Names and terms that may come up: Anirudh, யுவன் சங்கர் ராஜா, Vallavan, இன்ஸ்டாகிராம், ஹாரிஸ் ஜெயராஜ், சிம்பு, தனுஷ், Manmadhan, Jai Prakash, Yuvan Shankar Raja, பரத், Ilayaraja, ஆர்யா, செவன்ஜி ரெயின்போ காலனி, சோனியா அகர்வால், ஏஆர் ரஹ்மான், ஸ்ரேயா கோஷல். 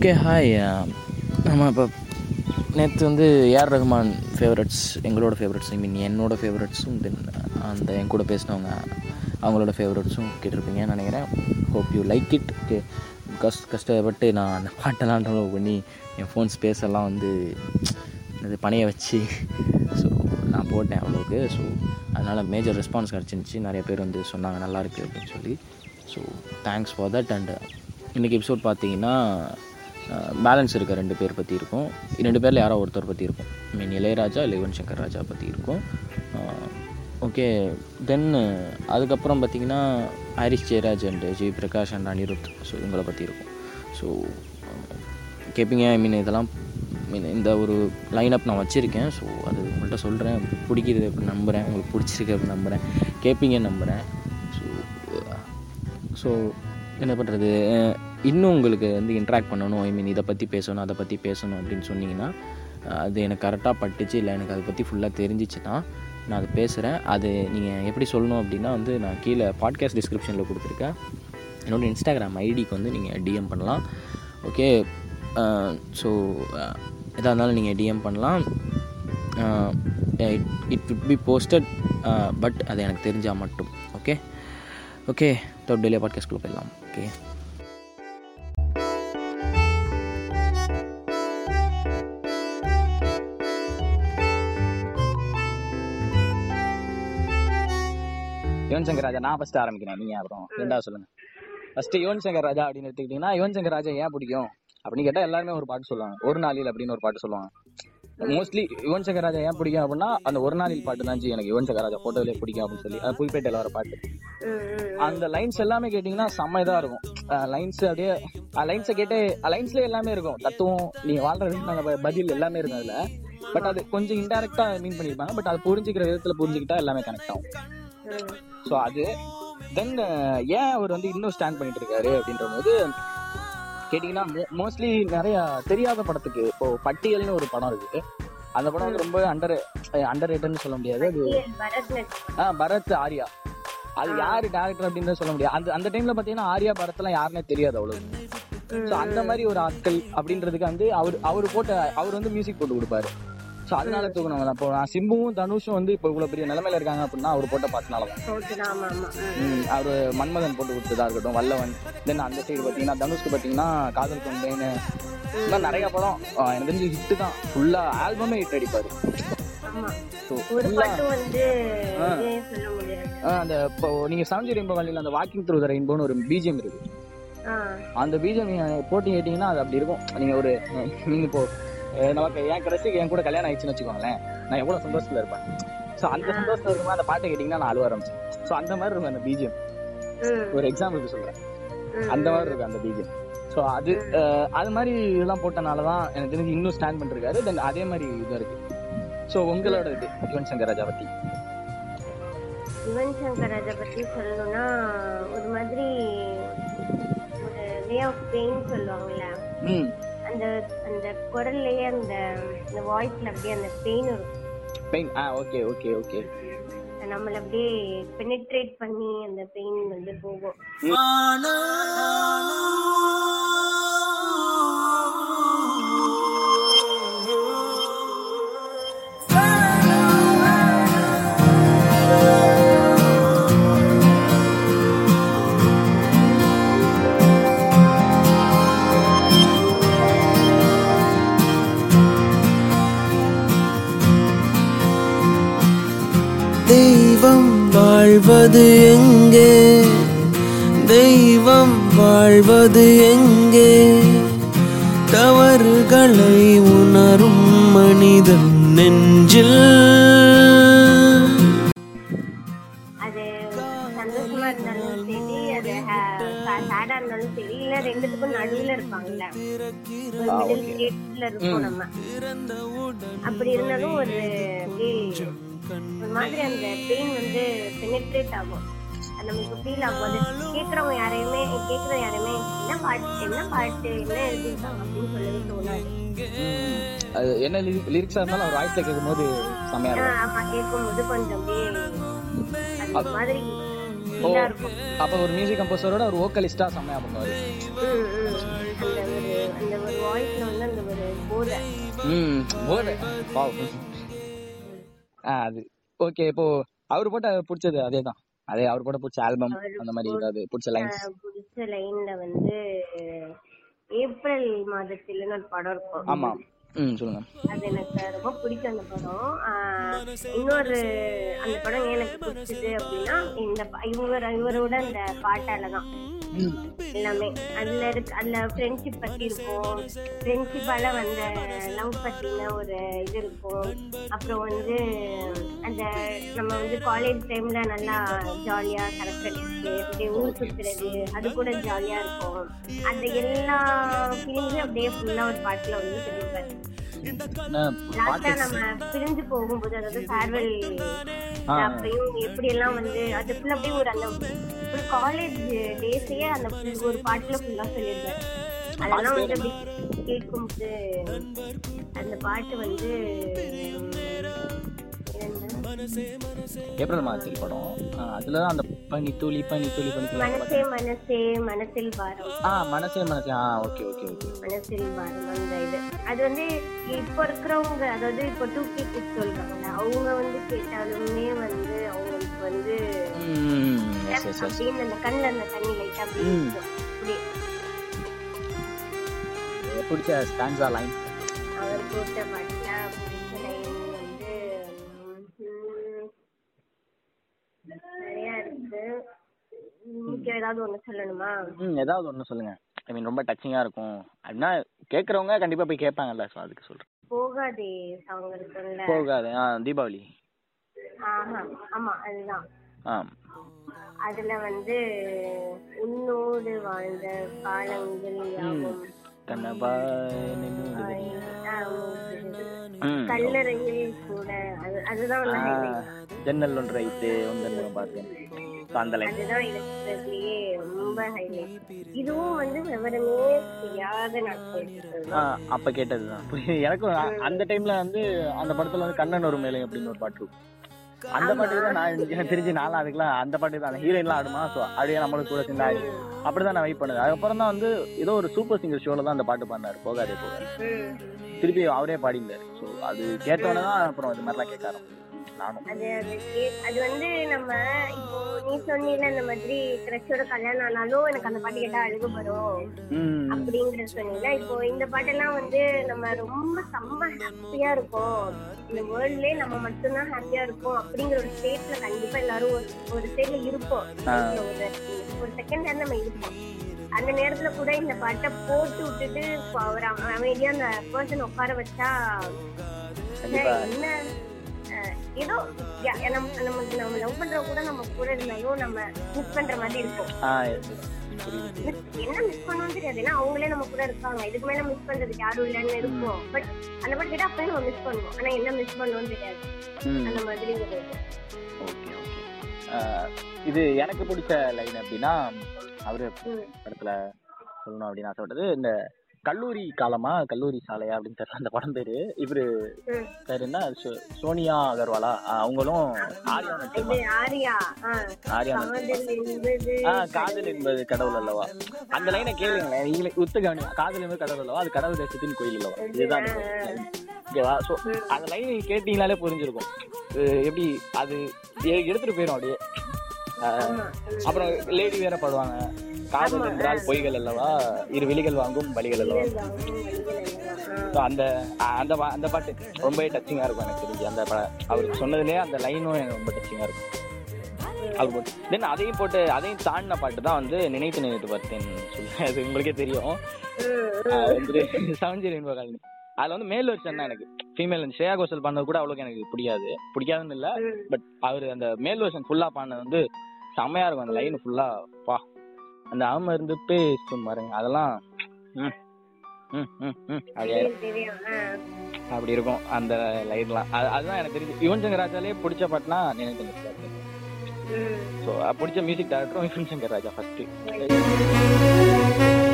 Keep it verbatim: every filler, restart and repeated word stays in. Okay hi. நம்ம இப்போ நேற்று வந்து ஏஆர் ரஹ்மான் ஃபேவரட்ஸ், எங்களோட ஃபேவரட்ஸ், ஐ மீன் என்னோட ஃபேவரட்ஸும் தென் அந்த என் கூட பேசினவங்க அவங்களோட ஃபேவரட்ஸும் கேட்டிருப்பீங்கன்னு நினைக்கிறேன். Hope you like it. Okay, கஷ் கஷ்டப்பட்டு நான் அந்த பாட்டெல்லாம் டவுன்லோட் பண்ணி என் ஃபோன் ஸ்பேஸெல்லாம் வந்து அது பணைய வச்சு ஸோ நான் போட்டேன் அவ்வளோக்கு. ஸோ அதனால் மேஜர் ரெஸ்பான்ஸ் கிடச்சிருந்துச்சி. நிறைய பேர் வந்து சொன்னாங்க நல்லாயிருக்கு அப்படின்னு சொல்லி. So thanks for that. And இன்றைக்கி எபிசோட் பார்த்தீங்கன்னா பேலன்ஸ் இருக்க ரெண்டு பேர் பற்றி இருக்கும். ரெண்டு பேரில் யாரோ ஒருத்தர் பற்றி இருக்கும். ஐ மீன் இளையராஜா இல்லை யுவன் சங்கர் ராஜா பற்றி இருக்கும். ஓகே, தென் அதுக்கப்புறம் பார்த்திங்கன்னா ஹாரிஸ் ஜெயராஜ் and Jai Prakash and Anirudh, so இவங்களை பற்றி இருக்கும். ஸோ கேட்பீங்க, ஐ மீன் இதெல்லாம் மீன் இந்த ஒரு லைனப் நான் வச்சுருக்கேன். ஸோ அது உங்கள்கிட்ட சொல்கிறேன். பிடிக்கிறது அப்படின்னு நம்புகிறேன். உங்களுக்கு பிடிச்சிருக்கு அப்படின்னு நம்புகிறேன். கேட்பீங்கன்னு நம்புகிறேன். ஸோ ஸோ என்ன பண்ணுறது, இன்னும் உங்களுக்கு வந்து இன்ட்ராக்ட் பண்ணணும், ஐ மீன் இதை பற்றி பேசணும் அதை பற்றி பேசணும் அப்படின்னு சொன்னீங்கன்னா, அது எனக்கு கரெக்டாக பட்டுச்சு இல்லை எனக்கு அதை பற்றி ஃபுல்லாக தெரிஞ்சிச்சுன்னா நான் அதை பேசுகிறேன். அது நீங்கள் எப்படி சொல்லணும் அப்படின்னா வந்து நான் கீழே பாட்காஸ்ட் டிஸ்கிரிப்ஷனில் கொடுத்துருக்கேன். என்னோடய இன்ஸ்டாகிராம் ஐடிக்கு வந்து நீங்கள் டிஎம் பண்ணலாம். ஓகே, ஸோ எதாக இருந்தாலும் நீங்கள் டிஎம் பண்ணலாம். It it would be posted, but அது எனக்கு தெரிஞ்சால் மட்டும். ஓகே ஓகே டாப் டெய்லியாக பாட்காஸ்ட்குள்ளே போயிடலாம். ஓகே, யுவன் சங்கர் ராஜா நான் ஃபர்ஸ்ட் ஆரம்பிக்கிறேன், நீங்க அப்புறம் ரெண்டாவது சொல்லுங்க. ஃபர்ஸ்ட் யுவன் சங்கர் ராஜா அப்படின்னு எடுத்துக்கிட்டீங்கன்னா, யுவன் சங்கர் ராஜா ஏன் பிடிக்கும் அப்படின்னு கேட்டால் எல்லாருமே ஒரு பாட்டு சொல்லுவாங்க, ஒரு நாளில் அப்படின்னு ஒரு பாட்டு சொல்லுவாங்க. மோஸ்ட்லி யுவன் சங்கர் ராஜா ஏன் பிடிக்கும் அப்படின்னா அந்த ஒரு நாளில் பாட்டு தான் எனக்கு யுவன் சங்கர் ராஜா போட்டோவிலே பிடிக்கும் அப்படின்னு சொல்லி அது புதுப்பேட்டை எல்லாரும் பாட்டு. அந்த லைன்ஸ் எல்லாமே கேட்டிங்கன்னா செம்ம இதாக இருக்கும். லைன்ஸ் அப்படியே லைன்ஸை கேட்டு லைன்ஸ்லேயே எல்லாமே இருக்கும், தத்துவம், நீங்கள் வாழ்கிற பதில் எல்லாமே இருக்கும் அதில். பட் அது கொஞ்சம் இன்டெரக்டாக மீன் பண்ணியிருப்பாங்க. பட் அது புரிஞ்சுக்கிற விதத்தில் புரிஞ்சுக்கிட்டா எல்லாமே கனெக்ட் ஆகும். ஸோ அது தென் ஏன் அவர் வந்து இன்னும் ஸ்டாண்ட் பண்ணிட்டு இருக்காரு அப்படின்ற போது கேட்டிங்கன்னா, மோஸ்ட்லி நிறையா தெரியாத படத்துக்கு, இப்போ பட்டியல்னு ஒரு படம் இருக்கு, அந்த படம் வந்து ரொம்ப அண்டர் அண்டர் ரேட்டட்னு சொல்ல முடியாது. அது ஆ பரத் ஆர்யா, அது யார் டேரக்டர் அப்படின்னு சொல்ல முடியாது. அந்த அந்த டைமில் பார்த்தீங்கன்னா ஆர்யா பரத்லாம் யாருன்னே தெரியாது அவ்வளோ. ஸோ அந்த மாதிரி ஒரு ஆட்கள் அப்படின்றதுக்கு வந்து அவர் அவர் போட்ட அவர் வந்து மியூசிக் போட்டு கொடுப்பாரு. ஸோ அதனால தூக்கணும். இப்போ நான் சிம்புவும் தனுஷும் வந்து இப்போ இவ்வளோ பெரிய நிலைமையில இருக்காங்க அப்படின்னா அவர் போட்ட பாட்டுனால தான். அவர் மன்மதன் போட்டு கொடுத்ததா இருக்கட்டும், வல்லவன், தென் அந்த சைடு பார்த்தீங்கன்னா தனுஷ்க்கு பார்த்தீங்கன்னா காதல் கொண்டேன்னு இன்னும் நிறைய படம் எனக்கு தெரிஞ்சு ஹிட்டு தான். ஃபுல்லாக ஆல்பமே ஹிட் அடிப்பாரு. அந்த இப்போ நீங்கள் செவன்ஜி ரெயின்போ வழியில் அந்த வாக்கிங் த்ரூ த ரெயின்போன்னு ஒரு பிஜிஎம் இருக்கு. அந்த பிஜிஎம் போட்டி கேட்டிங்கன்னா அது அப்படி இருக்கும். நீங்கள் ஒரு நீங்கள் இப்போ நமக்கு என் கடைசிக்கு என் கூட கல்யாணம் ஆயிடுச்சுன்னு வச்சுக்கோங்களேன், நான் எவ்வளோ சந்தோஷத்தில் இருப்பேன். ஸோ அந்த சந்தோஷத்தில் இருக்கும்போது அந்த பாட்டை கேட்டிங்கன்னா நான் அழுவ ஆரம்பிச்சேன். ஸோ அந்த மாதிரி இருக்கும் அந்த பிஜிஎம். ஒரு எக்ஸாம்பிளுக்கு சொல்கிறேன், அந்த மாதிரி இருக்கும் அந்த பிஜிஎம். ஸோ அது அது மாதிரி இதெல்லாம் போட்டனால தான் எனக்கு தெரிஞ்சு இன்னும் ஸ்டாண்ட் பண்ணிருக்காரு. தென் அதே மாதிரி இதாக இருக்குது. ஸோ உங்களோட இது யுவன் சங்கர் ராஜா பற்றி யுவன் சங்கர் ராஜா பற்றி சொல்லணும்னா ஒரு மாதிரி ஒரு வே ஆஃப் பெயின் சொல்லுவாங்களே, அந்த அந்த குரல்லையே அந்த அந்த வாய்ஸ்ல அப்படியே அந்த பெயின் இருக்கும். ஓகே ஓகே ஓகே, நம்மள அப்படியே பெனிட்ரேட் பண்ணி அந்த பெயின் வந்து போகும். தெய்வம் வாழ்வது எங்கே, தெய்வம் வாழ்வது எங்கே, தவறுகளை உணரும் மனிதன் நெஞ்சில். அது சந்தோஷமா இருந்தாலும் சரி, அது சேடா இருந்தாலும் சரி, இல்ல ரெண்டுத்துக்கும் நடுவில் இருப்பாங்கல்ல, இருப்போம் நம்ம. அப்படி இருந்தாலும் ஒரு ஒரு மாதிரி அந்த பெயின் வந்து பெனிட்ரேட் ஆகும், நமக்கு ஃபீல் ஆகும். அது கேட்குறவங்க யாரையுமே கேட்குற யாரையுமே என்ன பாட்டு என்ன பாட்டு என்ன எழுதிருக்காங்க அப்படின்னு சொல்லி தோணாது. அது என்ன லிரிக்ஸாக இருந்தாலும் அவர் வாய்ஸில் கேட்கும் போது கேட்கும் போது கொஞ்சம் அது மாதிரி இருக்கும். அப்போ ஒரு மியூசிக் கம்போசரோட ஒரு வோக்கலிஸ்டாக செம்மையாக பண்ணுவார். அந்த ஒரு அந்த ஒரு அது ஓகே. இப்போ அவரு போட்ட பிடிச்சது அதேதான், அதே அவர் போட்ட பிடிச்ச ஆல்பம் அந்த மாதிரி ஏதாவது பிடிச்ச லைன்ஸ்? பிடிச்ச லைன்ல வந்து ஏப்ரல் மாதத்துல நான் படம் இருக்கும். ஆமா ம் சொல்லுங்க. அது எனக்கு ரொம்ப பிடிக்கும் அந்த படம். இன்னொரு அந்த படம் எனக்கு பிடிச்சது அப்படின்னா இந்த இவங்க இவரோட அந்த பாட்டால தான் எல்லாமே. அதுல இருக்கு அதுல ஃப்ரெண்ட்ஷிப் பத்தி இருக்கும், ஃப்ரெண்ட்ஷிப்பால வந்து லவ் பத்தின ஒரு இது இருக்கும். அப்புறம் வந்து அந்த நம்ம வந்து காலேஜ் டைம்ல நல்லா ஜாலியா கரெக்ட் பண்ணிட்டு அப்படியே ஊர் சுத்துறது அது கூட ஜாலியா இருக்கும். அந்த எல்லா ஃபீலிங்ஸும் அப்படியே ஃபுல்லா ஒரு பாட்டுல வந்து சொல்லியிருப்பாரு. லாஸ்டா நம்ம பிரிஞ்சு போகும்போது அதாவது ஃபேர்வெல் அப்பயும் எப்படி எல்லாம் வந்து அது ஃபுல்லா அப்படியே ஒரு அந்த காலேஜ் டேஸே அந்த ஒரு பாட்டுல ஃபுல்லா சொல்லியிருந்தாரு. அதெல்லாம் வந்து அப்படி கேட்கும்போது அந்த பாட்டு வந்து ஏப்ரல் மாதத்தில் படம். அதுலதான் அந்த பனி துளி பனி துளி பனி மனசே மனசே மனசில் பாரம். ஆ மனசே மனசே ஆ ஓகே ஓகே ஓகே மனசில் பாரம். அந்த இது அது வந்து இப்போ இருக்கிறவங்க அதாவது இப்போ டூ கே கிட்ஸ் சொல்றாங்க, அவங்க வந்து கேட்டாலுமே வந்து அவங்களுக்கு வந்து அப்படின்னு அந்த கண்ணில் அந்த தண்ணி லைட்டா அப்படி பிடிச்ச ஸ்டான்ஸா லைன் அவர் போட்ட பாட்டியா பிடிச்ச லைன் வந்து நிறைய இருக்கு. ஏதாவது ஒண்ணு சொல்லணுமா? ஏதாவது ஒண்ணு சொல்லுங்க. ஐ மீன் ரொம்ப டச்சிங்கா இருக்கும் அப்படின்னா கேட்கறவங்க கண்டிப்பா போய் கேட்பாங்கல்ல, ஸோ அதுக்கு சொல்றேன். போகாதே சாங் இருக்குல்ல, போகாதே தீபாவளி. ஆமா ஆமா அதுதான். ஆமா அதுல வந்து உன்னோடு வாழ்ந்த காலங்கள் யாவும் கனவாய் நினைவுகள் கல்லறையில் கூட அதுதான் உள்ள ஹைலைட். ஜன்னல் ஒன்று வைத்து ஒன்று பார்த்தேன். அப்ப கேட்டதுதான் எனக்கும். அந்த டைம்ல வந்து அந்த படத்துல வந்து கண்ணன் ஒரு மேலே அப்படின்னு ஒரு பாட்டு இருக்கும். அந்த பாட்டுக்கு தான் நான் தெரிஞ்சு நானும் அதுக்கெல்லாம் அந்த பாட்டுக்கு தான் ஹீரோயின்லாம் ஆடுமா, ஸோ அப்படியே நம்மளுக்கு கூட சேர்ந்து ஆடி அப்படிதான் நான் வெயிட் பண்ணுது. அதுக்கப்புறம் தான் வந்து ஏதோ ஒரு சூப்பர் சிங்கர் ஷோல தான் அந்த பாட்டு பாடினாரு போகாதே போகாது, திருப்பி அவரே பாடிந்தாரு. ஸோ அது கேட்டோன்னே தான் அப்புறம் இது மாதிரிலாம் கேட்க ஆரம்பிச்சு. அது அது வந்து நம்ம இப்போ நீ சொன்ன இந்த மாதிரி கிரஷோட கல்யாணம் ஆனாலும் எனக்கு அந்த பாட்டு கேட்டா அழுகு வரும் அப்படிங்கறது சொன்னீங்கன்னா, இப்போ இந்த பாட்டெல்லாம் வந்து நம்ம ரொம்ப செம்ம ஹாப்பியா இருக்கும், இந்த வேர்ல்ட்லயே நம்ம மட்டும்தான் ஹாப்பியா இருக்கும் அப்படிங்கிற ஒரு ஸ்டேட்ல கண்டிப்பா எல்லாரும் ஒரு ஸ்டேட்ல இருப்போம், ஒரு செகண்ட் ஹேண்ட் நம்ம இருப்போம். அந்த நேரத்துல கூட இந்த பாட்டை போட்டு விட்டுட்டு ஒரு அமைதியா அந்த பர்சன் உட்கார வச்சா என்ன ஏதோ நமக்கு நம்ம லவ் பண்ற கூட நம்ம கூட இருந்தாலும் நம்ம மிஸ் பண்ற மாதிரி இருக்கும். என்ன மிஸ் பண்ணுவோம் தெரியாது, ஏன்னா அவங்களே நம்ம கூட இருக்காங்க, இதுக்கு மேல மிஸ் பண்றதுக்கு யாரும் இல்லைன்னு இருக்கும். பட் அந்த மாதிரி கேட்டா அப்பயும் நம்ம மிஸ் பண்ணுவோம், ஆனா என்ன மிஸ் பண்ணுவோம் தெரியாது. அந்த மாதிரி இது எனக்கு பிடிச்ச லைன் அப்படின்னா அவரு படத்துல சொல்லணும் அப்படின்னு நான் சொல்றது இந்த கல்லூரி காலமா கல்லூரி சாலையா அப்படின்னு தெரியல அந்த படம் பேரு. இவரு பேரு என்ன சோனியா அகர்வாலா, அவங்களும் ஆரியா காதல் என்பது கடவுள் அல்லவா அந்த லைனை கேளுங்களேன் நீங்களே உத்து கவனிங்க. காதல் என்பது கடவுள் அல்லவா அது கடவுள் தேசத்தின் கோயில் அல்லவா இதுதான் ஓகேவா. ஸோ அந்த லைன் நீங்க கேட்டீங்களாலே புரிஞ்சிருக்கும் எப்படி அது எடுத்துட்டு போயிடும் அப்படியே. அப்புறம் லேடி வேற பாடுவாங்க, காதல் என்றால் பொய்கள் அல்லவா இரு விழிகள் வாங்கும் வழிகள் அல்லவா. ஸோ அந்த அந்த அந்த பாட்டு ரொம்ப டச்சிங்காக இருக்கும் எனக்கு தெரிஞ்சு. அந்த அவருக்கு சொன்னதுலேயே அந்த லைனும் எனக்கு ரொம்ப டச்சிங்காக இருக்கும். அது போட்டு தென் அதையும் போட்டு அதையும் தாண்டின பாட்டு தான் வந்து நினைத்து நினைத்து பார்த்தேன் சொல்லி அது உங்களுக்கே தெரியும். சவஞ்சி ரெயின்போ காலனி அதில் வந்து மேல் வருஷன் தான் எனக்கு ஃபீமேல் ஸ்ரேயா கோஷல் பாடினது கூட அவ்வளோக்கு எனக்கு பிடிக்காது, பிடிக்காதுன்னு இல்லை. பட் அவர் அந்த மேல் வருஷன் ஃபுல்லாக பாடினது வந்து செம்மையாக இருக்கும். அந்த லைன் ஃபுல்லாக பா அந்த ஆமா இருந்து பேசும் பாருங்க அதெல்லாம் அப்படி இருக்கும் அந்த லைன்லாம். அதுதான் எனக்கு தெரிஞ்சு யுவன் சங்கர் ராஜாலே பிடிச்ச பாட்டுனா நினைக்கிறேன். ஸோ பிடிச்ச மியூசிக் டைரக்டரும் யுவன் சங்கர் ராஜா ஃபர்ஸ்ட்.